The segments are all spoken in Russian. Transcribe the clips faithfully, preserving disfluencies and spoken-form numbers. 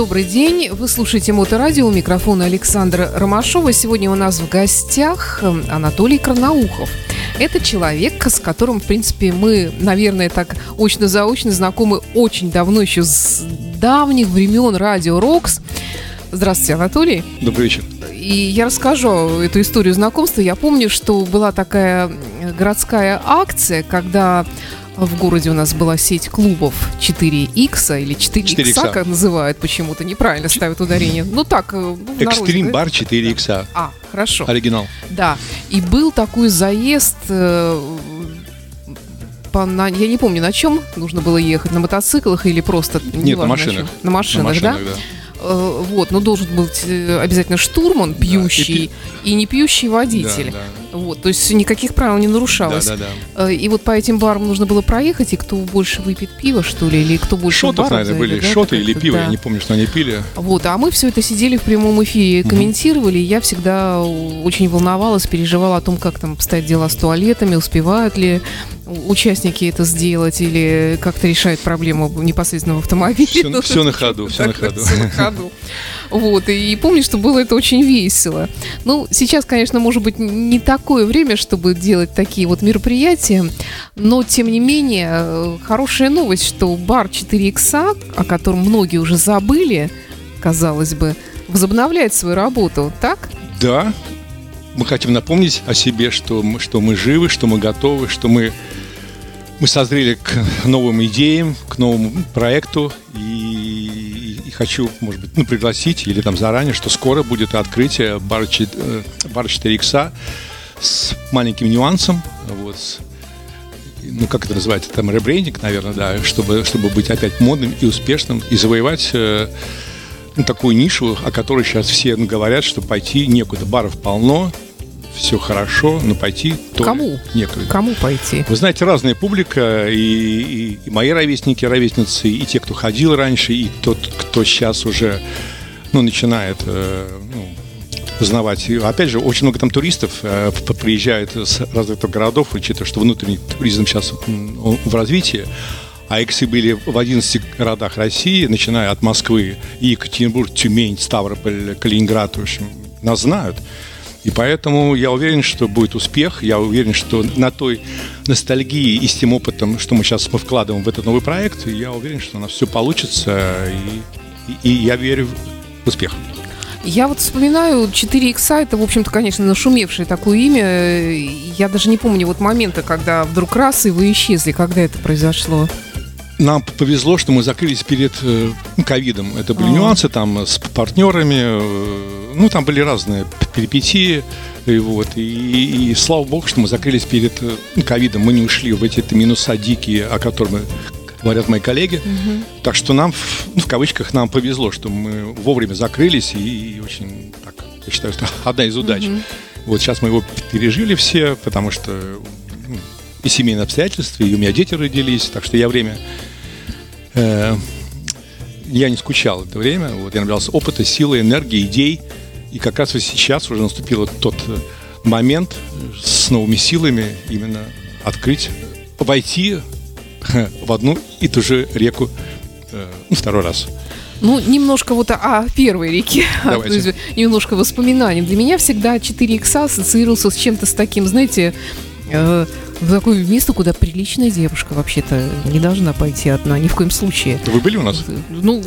Добрый день, вы слушаете Моторадио, у микрофона Александра Ромашова. Сегодня у нас в гостях Анатолий Карнаухов. Это человек, с которым, в принципе, мы, наверное, так очно-заочно знакомы очень давно, еще с давних времен Радио Рокс. Здравствуйте, Анатолий. Добрый вечер. И я расскажу эту историю знакомства. Я помню, что была такая городская акция, когда... В городе у нас была сеть клубов четыре икс или четыре икс, как называют почему-то, неправильно ставят ударение. Ну так, Экстрим бар четыре икс. А, хорошо. Оригинал. Да, и был такой заезд, по, на, я не помню, на чем нужно было ехать, на мотоциклах или просто... Нет, на машинах. на машинах. На машинах, да? да. Вот, но должен быть обязательно штурман пьющий, да, и, и не пьющий водитель, да, да. Вот, то есть никаких правил не нарушалось, да, да, да. И вот по этим барам нужно было проехать. И кто больше выпьет пиво, что ли, или кто больше шотов, баров, наверное, были, да, шоты или пиво, да. Я не помню, что они пили. Вот, а мы все это сидели в прямом эфире, комментировали, mm-hmm. И я всегда очень волновалась, переживала о том, как там обстоят дела с туалетами, успевают ли участники это сделать или как-то решают проблему непосредственно в автомобиле. Все, все на ходу, все на ходу. Все на ходу. Вот, и, и помню, что было это очень весело. Ну, сейчас, конечно, может быть, не такое время, чтобы делать такие вот мероприятия, но, тем не менее, хорошая новость, что бар четыре икс, о котором многие уже забыли, казалось бы, возобновляет свою работу, так? Да. Мы хотим напомнить о себе, что мы, что мы живы, что мы готовы, что мы, мы созрели к новым идеям, к новому проекту. И, и хочу, может быть, ну, пригласить или там заранее, что скоро будет открытие бар четыре икс с маленьким нюансом. Вот, с, ну, как это называется, там ребрендинг, наверное, да, чтобы, чтобы быть опять модным и успешным и завоевать... Ну, такую нишу, о которой сейчас все говорят, что пойти некуда. Баров полно, все хорошо, но пойти то Кому? некуда. Кому пойти? Вы знаете, разная публика, и, и, и мои ровесники, ровесницы, и те, кто ходил раньше, и тот, кто сейчас уже, ну, начинает э, ну, познавать. И, опять же, очень много там туристов э, приезжают с разных городов, учитывая, что внутренний туризм сейчас он в развитии. А иксы были в одиннадцати городах России, начиная от Москвы, Екатеринбург, Тюмень, Ставрополь, Калининград. В общем, нас знают. И поэтому я уверен, что будет успех. Я уверен, что на той ностальгии и с тем опытом, что мы сейчас мы вкладываем в этот новый проект, я уверен, что у нас все получится. И, и я верю в успех. Я вот вспоминаю четыре икс, это, в общем-то, конечно, нашумевшее такое имя. Я даже не помню вот момента, когда вдруг раз и вы исчезли. Когда это произошло? Нам повезло, что мы закрылись перед ковидом. Это были А-а-а. нюансы там с партнерами. Ну, там были разные перипетии. И, вот, и, и слава богу, что мы закрылись перед ковидом. Мы не ушли в эти минуса дикие, о которых говорят мои коллеги. Угу. Так что нам, ну, в кавычках, нам повезло, что мы вовремя закрылись. И, и очень, так, я считаю, что одна из удач. Угу. Вот сейчас мы его пережили все, потому что... И семейные обстоятельства, и у меня дети родились. Так что я время... Э, я не скучал это время. Вот, я набрался опыта, силы, энергии, идей. И как раз вот сейчас уже наступил тот момент с новыми силами именно открыть, войти в одну и ту же реку э, второй раз. Ну, немножко вот о первой реке, есть, немножко воспоминаний. Для меня всегда четыре икс ассоциировался с чем-то с таким, знаете... Э, В такое место, куда приличная девушка вообще-то не должна пойти одна, ни в коем случае. Вы были у нас? Ну,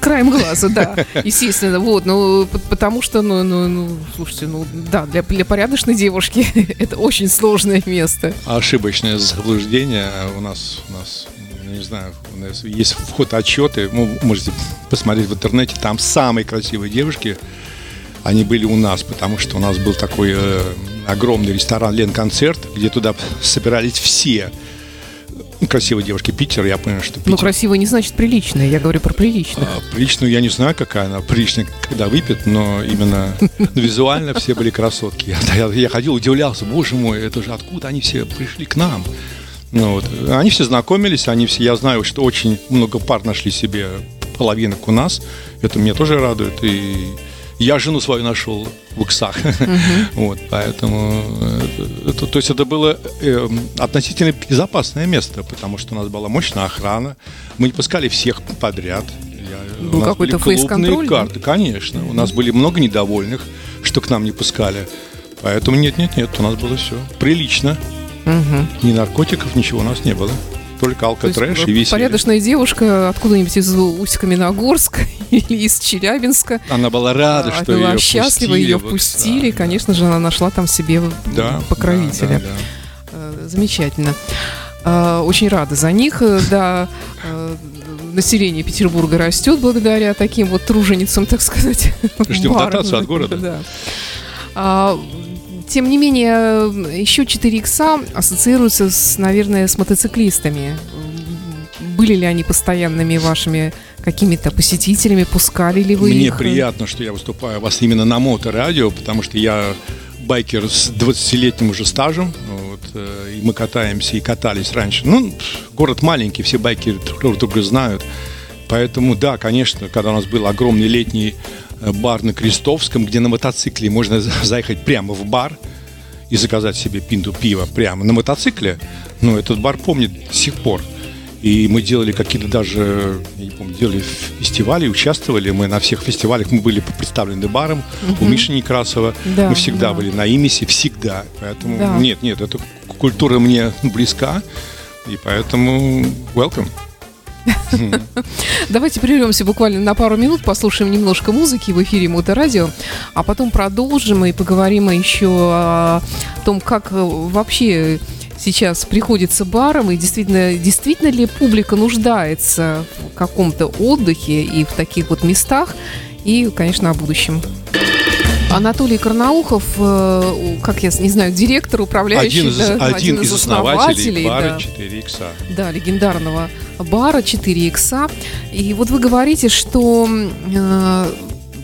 краем глаза, да, естественно. Вот, ну, потому что, ну, ну, ну слушайте, ну, да, для, для порядочной девушки это очень сложное место. Ошибочное заблуждение у нас, у нас, не знаю, у нас есть фотоотчеты, вы можете посмотреть в интернете, там самые красивые девушки, они были у нас, потому что у нас был такой... Э, огромный ресторан «Лен-концерт», где туда собирались все красивые девушки Питера. Я понял, что Питер... Ну, красивая не значит приличная, я говорю про приличных. А, приличную я не знаю, какая она приличная, когда выпьет, но именно визуально все были красотки. Я ходил, удивлялся, боже мой, это же откуда они все пришли к нам? Они все знакомились, они все, я знаю, что очень много пар нашли себе половинок у нас. Это меня тоже радует, и... Я жену свою нашел в иксах. Uh-huh. Вот, поэтому... Это, то есть это было э, относительно безопасное место, потому что у нас была мощная охрана. Мы не пускали всех подряд. Был какой-то фейс-контроль. Карты, конечно. У нас были много недовольных, что к нам не пускали. Поэтому нет-нет-нет, у нас было все прилично. Угу. Ни наркотиков, ничего у нас не было. Только алкотрэш и веселье. Порядочная девушка откуда-нибудь из Усть-Каменогорска или из Челябинска. Она была рада, что ее пустили. Счастлива, ее впустили. И, конечно же, она нашла там себе покровителя. Замечательно. Очень рада за них. Да, население Петербурга растет благодаря таким вот труженицам, так сказать. Ждем дотацию от города. Да. Тем не менее, еще четыре икса ассоциируются, с, наверное, с мотоциклистами. Были ли они постоянными вашими какими-то посетителями? Пускали ли вы Мне их? Мне приятно, что я выступаю у вас именно на Моторадио, потому что я байкер с двадцатилетним уже стажем. Вот, и мы катаемся и катались раньше. Ну, город маленький, все байкеры друг друга знают. Поэтому, да, конечно, когда у нас был огромный летний бар на Крестовском, где на мотоцикле можно заехать прямо в бар и заказать себе пинту пива прямо на мотоцикле, ну, этот бар помнит до сих пор. И мы делали какие-то даже, я не помню, делали фестивали, участвовали. Мы на всех фестивалях, мы были представлены баром, угу. у Миши Некрасова. Да, мы всегда да. были на Имисе, всегда. Поэтому да. нет, нет, эта культура мне близка, и поэтому welcome. Давайте прервемся буквально на пару минут, послушаем немножко музыки в эфире Моторадио, а потом продолжим и поговорим еще о том, как вообще сейчас приходится барам и действительно, действительно ли публика нуждается в каком-то отдыхе и в таких вот местах, и, конечно, о будущем. Анатолий Карнаухов, как я не знаю, директор, управляющий, один из, да, один один из основателей, основателей бара да, четыре икса. Да, легендарного бара четыре икса. И вот вы говорите, что э,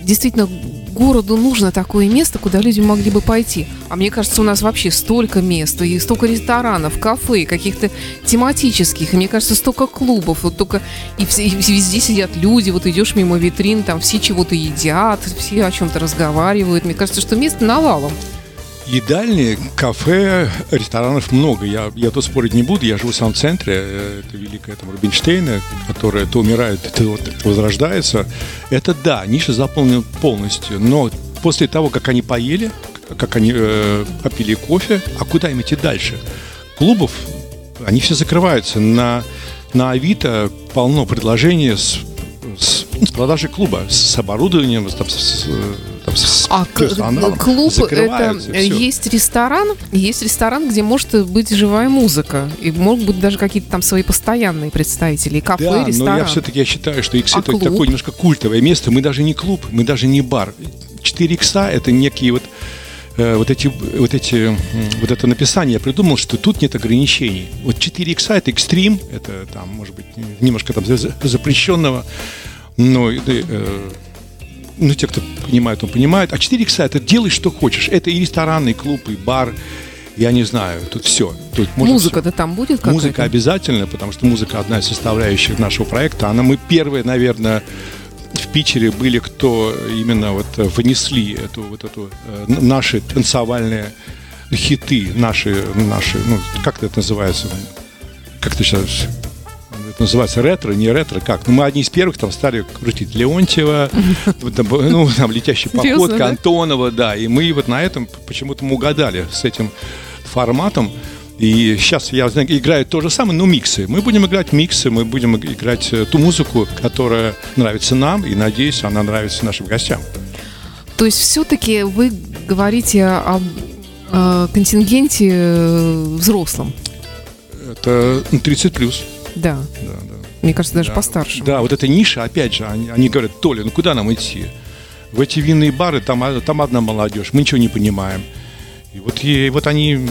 действительно городу нужно такое место, куда люди могли бы пойти. А мне кажется, у нас вообще столько мест, и столько ресторанов, кафе, каких-то тематических, и мне кажется, столько клубов, вот только и, все, и везде сидят люди, вот идешь мимо витрин, там все чего-то едят, все о чем-то разговаривают. Мне кажется, что мест навалом. Едальни, кафе, ресторанов много. Я, я тут спорить не буду, я живу сам в центре. Это великая там Рубинштейна, которая то умирает, то возрождается. Это да, ниша заполнена полностью. Но после того, как они поели, как они э, попили кофе, а куда им идти дальше? Клубов, они все закрываются. На, на Авито полно предложений с, с, с продажей клуба, с оборудованием, там, с... А клуб это все. Есть ресторан, есть ресторан, где может быть живая музыка, и могут быть даже какие-то там свои постоянные представители, кафе, да, ресторан. Но я все-таки я считаю, что иксы а это клуб? Такое немножко культовое место. Мы даже не клуб, мы даже не бар. Четыре икса это некие вот вот эти вот эти вот это написание. Я придумал, что тут нет ограничений. Вот четыре икса это экстрим, это там может быть немножко там запрещенного, но э, Ну, те, кто понимает, он понимает. А четыре икса это делай, что хочешь. Это и ресторан, и клуб, и бар. Я не знаю, тут все. Тут музыка-то все. Там будет какая-то? Музыка обязательно, потому что музыка одна из составляющих нашего проекта. Она, мы первые, наверное, в Питере были, кто именно вот внесли эту, вот эту, наши танцевальные хиты. Наши, наши, ну, как это называется? Как это сейчас... Это называется ретро, не ретро, как? Ну, мы одни из первых там стали крутить Леонтьева, ну, там «Летящая походка», Антонова, да. И мы вот на этом почему-то мы угадали с этим форматом. И сейчас я играю то же самое, но миксы. Мы будем играть миксы, мы будем играть ту музыку, которая нравится нам, и, надеюсь, она нравится нашим гостям. То есть все-таки вы говорите о, о контингенте взрослом? Это тридцать плюс. Да. Да, да, мне кажется, даже да. постарше. Да, вот эта ниша, опять же, они, они говорят: Толя, ну куда нам идти? В эти винные бары, там, там одна молодежь, мы ничего не понимаем. И вот, и, вот они,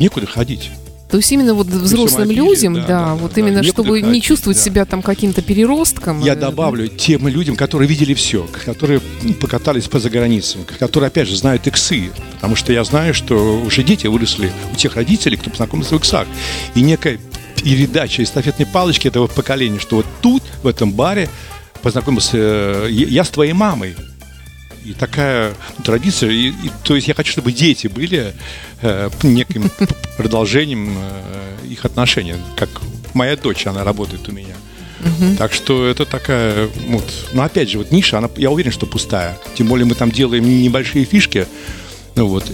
некуда ходить. То есть именно вот взрослым Причем, людям, да, да, да вот да, именно, да, чтобы ходить, не чувствовать да. себя там каким-то переростком. Я добавлю тем людям, которые видели все, которые покатались по заграницам, которые, опять же, знают иксы. Потому что я знаю, что уже дети выросли у тех родителей, кто познакомился в иксах. И некая... передача эстафетной палочки этого поколения, что вот тут, в этом баре, познакомился я с твоей мамой. И такая традиция. И, и, то есть я хочу, чтобы дети были э, неким продолжением э, их отношений. Как моя дочь, она работает у меня. Угу. Так что это такая, вот, ну опять же, вот ниша, она, я уверен, что пустая. Тем более мы там делаем небольшие фишки, ну вот,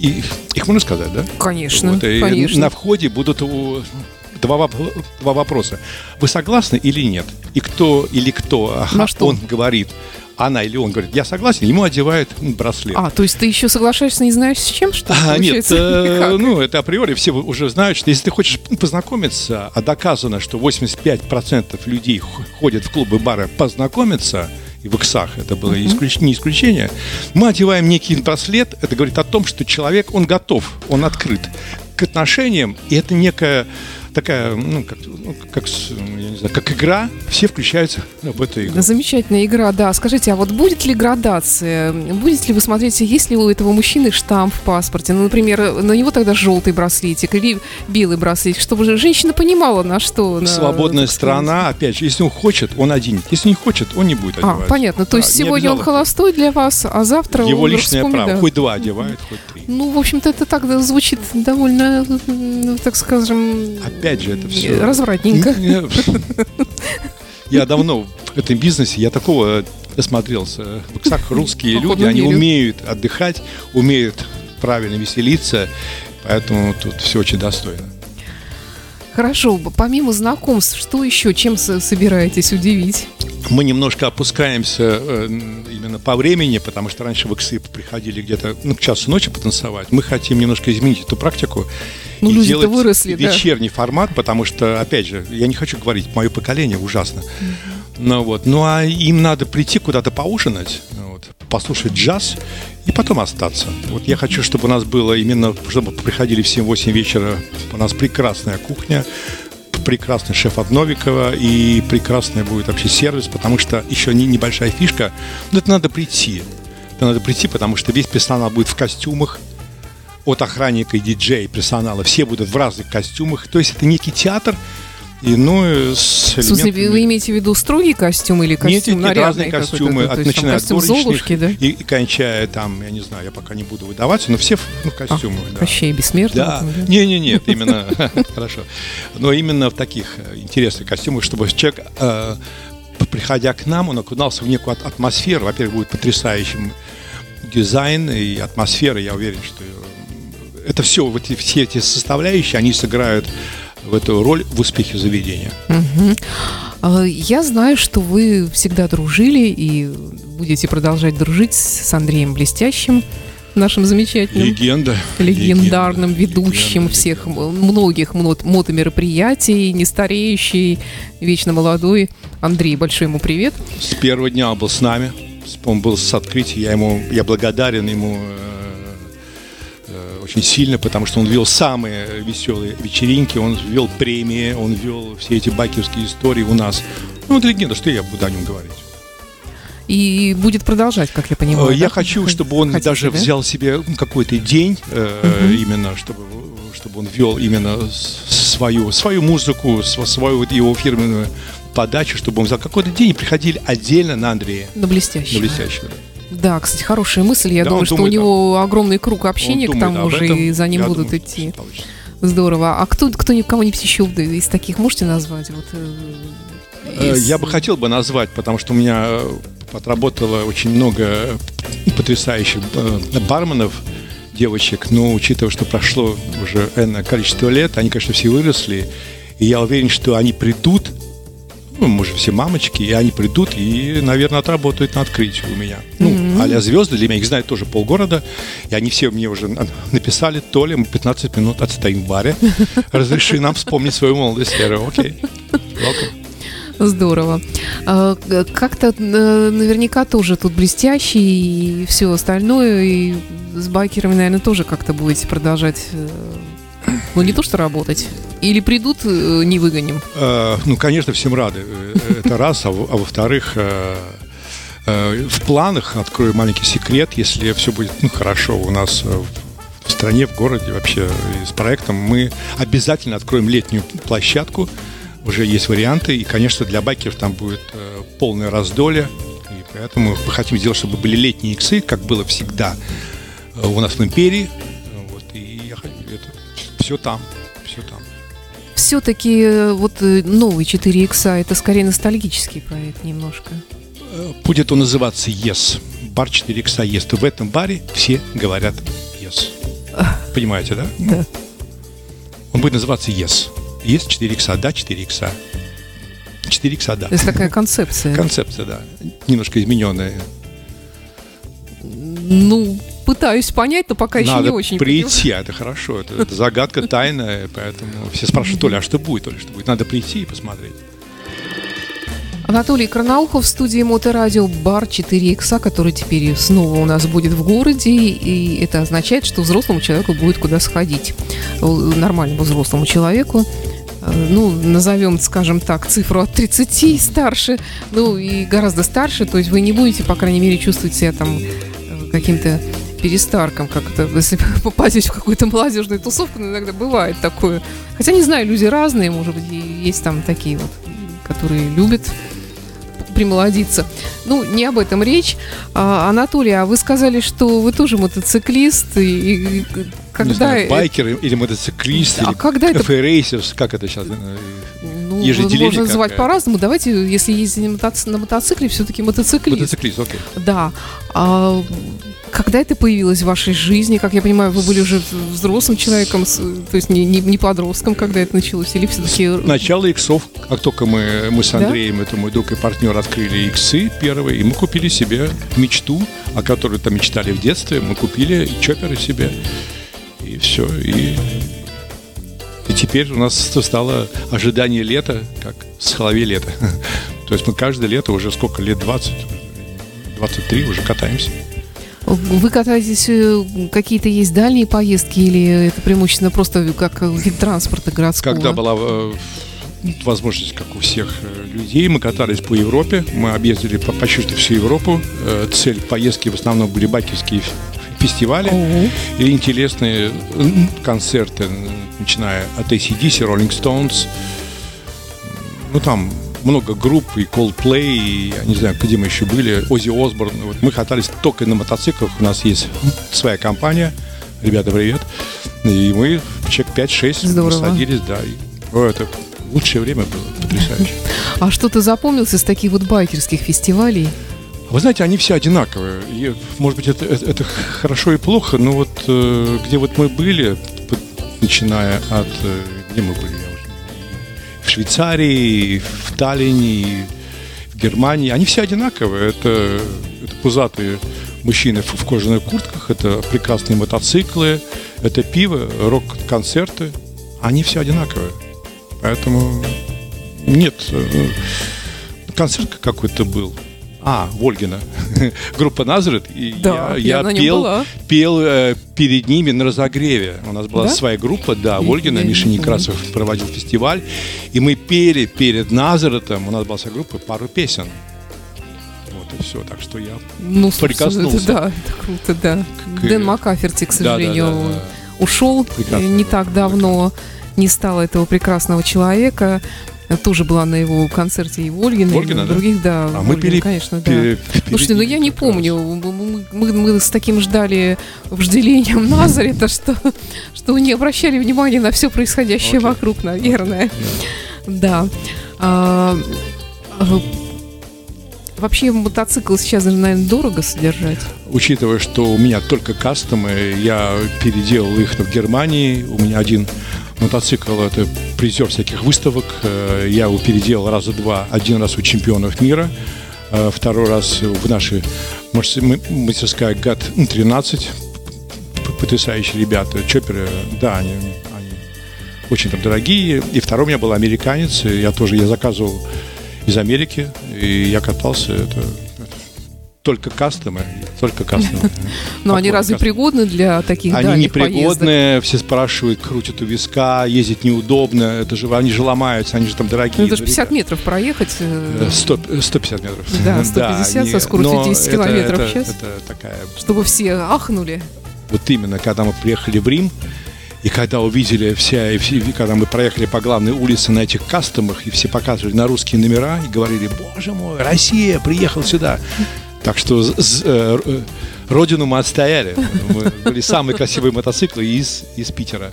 и, их можно сказать, да? Конечно, вот, конечно. На входе будут два, два вопроса: вы согласны или нет? И кто или кто, на что? Он говорит. Она или он говорит, я согласен, ему одевают браслет. А, то есть ты еще соглашаешься, не знаешь с чем, что а, нет, э, ну это априори, все уже знают, что если ты хочешь познакомиться, а доказано, что восемьдесят пять процентов людей ходят в клубы, бары познакомиться, и в иксах это было uh-huh. исключ... не исключение, мы одеваем некий браслет, это говорит о том, что человек, он готов, он открыт к отношениям, и это некая такая, ну, как, ну, как, я не знаю, как игра, все включаются в эту игру. Замечательная игра, да. Скажите, а вот будет ли градация? Будете ли вы смотреть, есть ли у этого мужчины штамп в паспорте? Ну, например, на него тогда желтый браслетик или белый браслетик, чтобы женщина понимала, на что. На... Свободная страна, опять же, если он хочет, он оденет. Если не хочет, он не будет одевать. А, понятно. То есть а, сегодня он холостой для вас, а завтра его он личное вспомнит, право. Да. Хоть два одевает, хоть три. Ну, в общем-то, это так звучит довольно, так скажем... Опять же, это все... Развратненько. Я давно в этом бизнесе, я такого осмотрелся. В иксах русские люди, они умеют отдыхать, умеют правильно веселиться, поэтому тут все очень достойно. Хорошо, помимо знакомств, что еще, чем собираетесь удивить? Мы немножко опускаемся именно по времени, потому что раньше в иксы приходили где-то ну, к часу ночи потанцевать. Мы хотим немножко изменить эту практику ну, и делать выросли, вечерний да. формат, потому что, опять же, я не хочу говорить, мое поколение ужасно. Mm-hmm. Ну, вот. Ну а им надо прийти куда-то поужинать, вот, послушать джаз и потом остаться. Вот я хочу, чтобы у нас было именно, чтобы приходили в семь-восемь вечера, у нас прекрасная кухня, прекрасный шеф от Новикова, и прекрасный будет вообще сервис, потому что еще не небольшая фишка, но это надо прийти. Это надо прийти, потому что весь персонал будет в костюмах, от охранника и диджея персонала, все будут в разных костюмах, то есть это некий театр, иную с элементами. В смысле, вы имеете в виду строгий костюм или костюм нет, нет, нарядный? Нет, разные костюмы, от, начиная от горничных, да? и, и кончая там, я не знаю, я пока не буду выдаваться, но все в ну, костюмах. А, да. Кощей Бессмертный? Да, не-не-не, да? именно, хорошо, но именно в таких интересных костюмах, чтобы человек, э, приходя к нам, он окунался в некую атмосферу, во-первых, будет потрясающим дизайн и атмосфера, я уверен, что это все, вот, все эти составляющие, они сыграют в эту роль в успехе заведения. Угу. Я знаю, что вы всегда дружили и будете продолжать дружить с Андреем Блестящим, нашим замечательным Легенда. легендарным Легенда. ведущим Легенда. всех многих мотомероприятий, не стареющий, вечно молодой. Андрей, большой ему привет. С первого дня он был с нами, он был с открытия, я ему, я благодарен ему очень сильно, потому что он вел самые веселые вечеринки, он вел премии, он вел все эти бакерские истории у нас. Ну, это легенда, что я буду о нем говорить. И будет продолжать, как я понимаю. Я да? хочу, чтобы он Хотите, даже да? взял себе какой-то день, э, угу. именно, чтобы, чтобы он вел именно свою, свою музыку, свою его фирменную подачу, чтобы он взял какой-то день и приходили отдельно на Андрея. На Блестящего. На Блестящего, да. Да, кстати, хорошая мысль. Я да, думаю, что думает, у него да. огромный круг общения, думает, к тому да, же, и за ним будут думаю, идти. Здорово. А кто, кто кого-нибудь еще из таких можете назвать? Вот, из... Я бы хотел бы назвать, потому что у меня отработало очень много потрясающих барменов, девочек. Но учитывая, что прошло уже энное количество лет, они, конечно, все выросли. И я уверен, что они придут, ну, мы же все мамочки, и они придут и, наверное, отработают на открытии у меня. Ну, mm-hmm. а-ля звезды, для меня их знает тоже полгорода, и они все мне уже написали, Толя, мы пятнадцать минут отстоим в баре, разреши нам вспомнить свою молодость. Окей, здорово. Как-то наверняка тоже тут Блестящий и все остальное, и с байкерами, наверное, тоже как-то будете продолжать... Ну, не то, что работать. Или придут, не выгоним. Э, ну, конечно, всем рады. Это раз. А, во- а во-вторых, э, э, в планах, открою маленький секрет, если все будет ну, хорошо у нас в стране, в городе вообще с проектом, мы обязательно откроем летнюю площадку. Уже есть варианты. И, конечно, для байкеров там будет э, полное раздолье. И поэтому мы хотим сделать, чтобы были летние иксы, как было всегда э, у нас в империи. Все там, все там. все-таки вот новый четыре икса, это скорее ностальгический проект немножко. Будет он называться «Yes». Бар четыре икса «Yes». И в этом баре все говорят «Yes». Понимаете, да? Да. Он будет называться «Yes». «Yes» четыре икса, «Да» четыре икса. четыре икса, да. То есть такая концепция. Концепция, да. Немножко измененная. Ну, пытаюсь понять, но пока еще не очень понимаю. Надо прийти, это хорошо. Это, это загадка, тайна. Поэтому все спрашивают, то ли, а что будет, то ли, что будет. Надо прийти и посмотреть. Анатолий Карнаухов в студии Моторадио, бар четыре икса, который теперь снова у нас будет в городе. И это означает, что взрослому человеку будет куда сходить. Нормальному взрослому человеку. Ну, назовем, скажем так, цифру от тридцати и старше. Ну, и гораздо старше. То есть вы не будете, по крайней мере, чувствовать себя там каким-то перестарком, как-то, если попадешь в какую-то молодежную тусовку, ну, иногда бывает такое. Хотя, не знаю, люди разные, может быть, есть там такие вот, которые любят примолодиться. Ну, не об этом речь. А, Анатолий, а вы сказали, что вы тоже мотоциклист, и, и когда... Не знаю, байкер или мотоциклист, а или когда кафе-рейсер, это... как это сейчас? Ну, можно называть какая-то по-разному. Давайте, если ездить мотоци... на мотоцикле, все-таки мотоциклист. Мотоциклист, окей. Да. А когда это появилось в вашей жизни? Как я понимаю, вы были уже взрослым человеком, то есть не, не, не подростком, когда это началось? Или все-таки... Начало иксов. Как только мы, мы с Андреем, да? Это мой друг и партнер, открыли иксы первые, и мы купили себе мечту, о которой там мечтали в детстве. Мы купили чопперы себе. И все. И, и теперь у нас стало ожидание лета, как с соловей лета. То есть мы каждое лето уже сколько? Лет двадцать, двадцать три уже катаемся. Вы катаетесь, какие-то есть дальние поездки, или это преимущественно просто как вид транспорта городского? Когда была возможность, как у всех людей, мы катались по Европе, мы объездили почти всю Европу. Цель поездки в основном были байкерские фестивали, uh-huh. и интересные концерты, начиная от эй си/ди си, Rolling Stones. Ну, там много групп, и Coldplay, и, я не знаю, где мы еще были, Ози Осборн. Вот мы катались только на мотоциклах, у нас есть своя компания. Ребята, привет. И мы человек пять-шесть садились, да. И, о, это лучшее время было, потрясающе. А что ты запомнился из таких вот байкерских фестивалей? Вы знаете, они все одинаковые. И, может быть, это, это, это хорошо и плохо, но вот э, где вот мы были, под, начиная от... Э, где мы были? В Швейцарии, в Таллине, в Германии. Они все одинаковые. Это, это пузатые мужчины в, в кожаных куртках, это прекрасные мотоциклы, это пиво, рок-концерты. Они все одинаковые. Поэтому нет. Э, концерт какой-то был. А, Вольгина. Группа «Назарет». И да, я, я пел, пел э, перед ними на разогреве. У нас была, да? своя группа, да, Вольгина. Миша Некрасов проводил фестиваль. И мы пели перед «Назаретом». У нас была своя группа, пару песен. Вот и все. Так что я ну, прикоснулся. Это, да, это круто, да. К... Дэн Маккаферти, к сожалению, да, да, да, да. ушел не так давно. Не стало этого прекрасного человека. Я тоже была на его концерте и Вольгина, Вольгина и других, да. да а Вольгина, мы пили, конечно, да. Пили, слушайте, ну я не помню. Мы, мы, мы с таким ждали вожделением Назарета, что, что не обращали внимания на все происходящее okay. вокруг, наверное. Okay. Да. А, вообще мотоцикл сейчас, наверное, дорого содержать. Учитывая, что у меня только кастомы, я переделал их в Германии. У меня один мотоцикл, это призер всяких выставок. Я его переделал раза два. Один раз у чемпионов мира, второй раз в нашей мастерской гад тринадцать. Потрясающие ребята, чопперы, да, они, они очень там дорогие. И второй у меня был американец. Я тоже я заказывал из Америки, и я катался. Это, это только кастомы, только кастомы. Но они разве пригодны для таких дальних поездок? Они непригодны, все спрашивают, крутят у виска, ездить неудобно, это же они же ломаются, они же там дорогие. Ну, это же пятьдесят метров проехать. сто пятьдесят метров. Да, сто пятьдесят со скоростью десять километров в час. Чтобы все ахнули. Вот именно, когда мы приехали в Рим, и когда увидели все, когда мы проехали по главной улице на этих кастомах, и все показывали на русские номера, и говорили: боже мой, Россия, приехал сюда. Так что родину мы отстояли. Мы были самые красивые мотоциклы из, из Питера.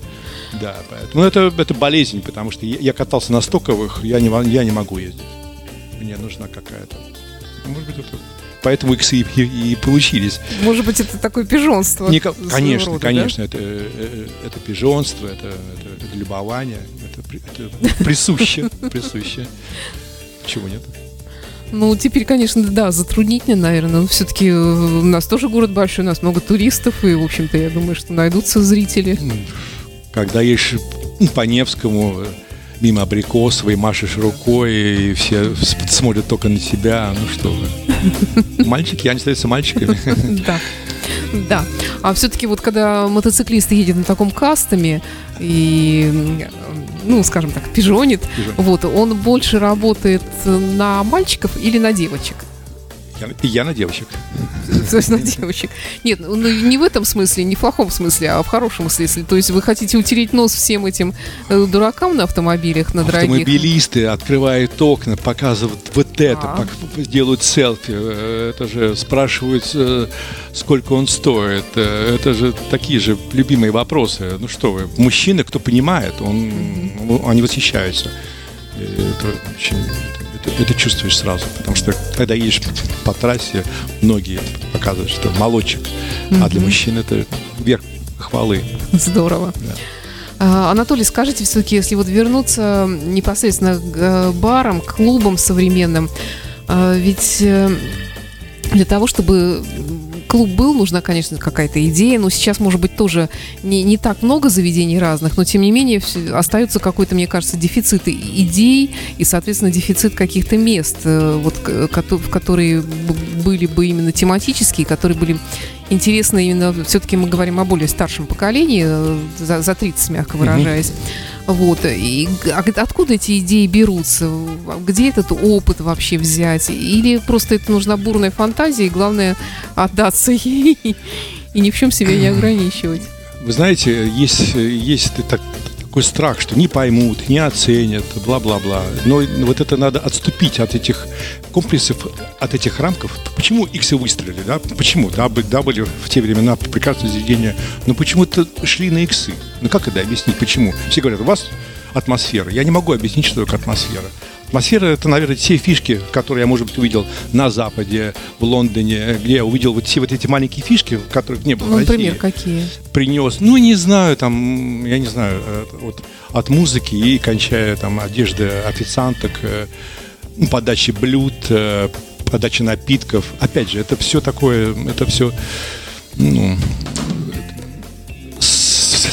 Да, поэтому это, это болезнь, потому что я катался на стоковых, я не, я не могу ездить. Мне нужна какая-то... Может быть, это... Поэтому иксы и, и, и получились. Может быть, это такое пижонство. Нико... Конечно, рода, конечно. Да? Это, это пижонство, это, это, это любование. Это, это присуще. Присуще. Чего нет? Ну, теперь, конечно, да, затруднительно, наверное. Но все-таки у нас тоже город большой, у нас много туристов. И, в общем-то, я думаю, что найдутся зрители. Когда ешь по Невскому... мимо Абрикосовой, машешь рукой, и все смотрят только на тебя. Ну что вы. Мальчики, они остаются мальчиками. Да, да. А все-таки вот когда мотоциклист едет на таком кастоме и, ну, скажем так, пижонит, пижонит. Вот, он больше работает на мальчиков или на девочек? Я, я на девочек. То есть на девочек. Нет, ну, не в этом смысле, не в плохом смысле, а в хорошем смысле. То есть вы хотите утереть нос всем этим дуракам на автомобилях, на дорогих? Автомобилисты открывают окна, показывают вот это, делают селфи. Это же спрашивают, сколько он стоит. Это же такие же любимые вопросы. Ну что вы, мужчина, кто понимает, он, они восхищаются. Это очень... Это, это чувствуешь сразу, потому что когда едешь по трассе, многие показывают, что молодчик, mm-hmm. а для мужчин это верх хвалы. Здорово. Да. А, Анатолий, скажите все-таки, если вот вернуться непосредственно к барам, к клубам современным, ведь для того, чтобы клуб был, нужна, конечно, какая-то идея, но сейчас, может быть, тоже не, не так много заведений разных, но, тем не менее, остается какой-то, мне кажется, дефицит идей и, соответственно, дефицит каких-то мест, вот, которые были бы именно тематические, которые были интересны именно, все-таки мы говорим о более старшем поколении, за, за тридцать, мягко выражаясь. Mm-hmm. Вот. И откуда эти идеи берутся? Где этот опыт вообще взять? Или просто это нужна бурная фантазия, и главное отдаться ей и ни в чем себя не ограничивать. Вы знаете, есть, есть так, такой страх, что не поймут, не оценят, бла-бла-бла. Но вот это надо отступить от этих комплексов, от этих рамков. Почему иксы выстрелили? Да? Почему? Да, были в те времена прекрасные заведения, но почему-то шли на иксы. Ну как это объяснить? Почему? Все говорят, у вас атмосфера. Я не могу объяснить, что такое атмосфера. Атмосфера – это, наверное, все фишки, которые я, может быть, увидел на Западе, в Лондоне, где я увидел вот все вот эти маленькие фишки, которых не было в России. Например, какие? Принес, ну, не знаю, там, я не знаю, вот, от музыки и кончая там одежды официанток, подачи блюд, подачи напитков. Опять же, это все такое, это все, ну...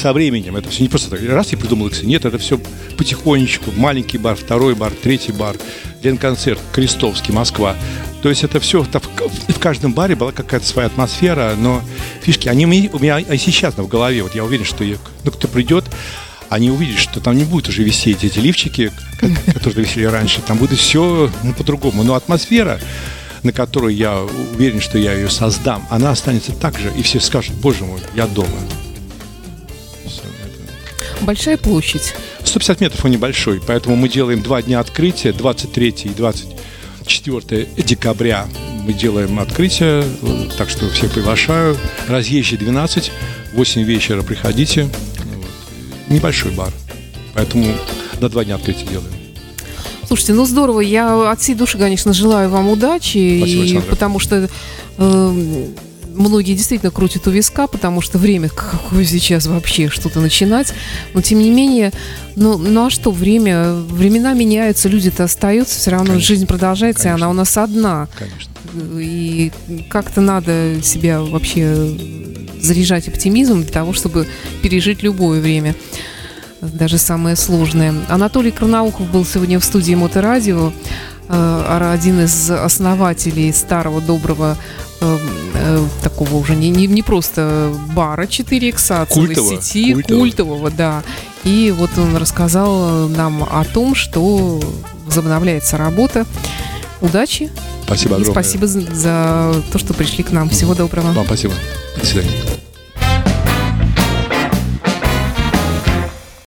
со временем, это все не просто так, раз я придумал иксы, нет, это все потихонечку, маленький бар, второй бар, третий бар, Лен-концерт, Крестовский, Москва, то есть это все, это в, в каждом баре была какая-то своя атмосфера, но фишки, они у меня, у меня и сейчас в голове, вот я уверен, что я, ну, кто придет, они увидят, что там не будут уже висеть эти лифчики, которые висели раньше, там будет все, ну, по-другому, но атмосфера, на которую я уверен, что я ее создам, она останется так же, и все скажут, боже мой, я дома. Большая площадь? сто пятьдесят метров он небольшой, поэтому мы делаем два дня открытия, двадцать третьего и двадцать четвёртого декабря мы делаем открытие, так что всех приглашаю. Разъезжий двенадцать, восемь вечера приходите. Вот. Небольшой бар, поэтому на два дня открытия делаем. Слушайте, ну здорово, я от всей души, конечно, желаю вам удачи. Спасибо, и, потому что... Э- Многие действительно крутят у виска, потому что время какое сейчас вообще что-то начинать. Но тем не менее, ну, ну а что время? Времена меняются, люди-то остаются, все равно, конечно, жизнь продолжается, конечно. И она у нас одна. Конечно. И как-то надо себя вообще заряжать оптимизмом для того, чтобы пережить любое время, даже самое сложное. Анатолий Карнаухов был сегодня в студии Моторадио, один из основателей старого доброго э, э, такого уже не, не, не просто бара четыре икса, целой сети, культового. культового, да. И вот он рассказал нам о том, что возобновляется работа. Удачи. Спасибо огромное. И спасибо за, за то, что пришли к нам. Всего доброго. Вам спасибо. До свидания.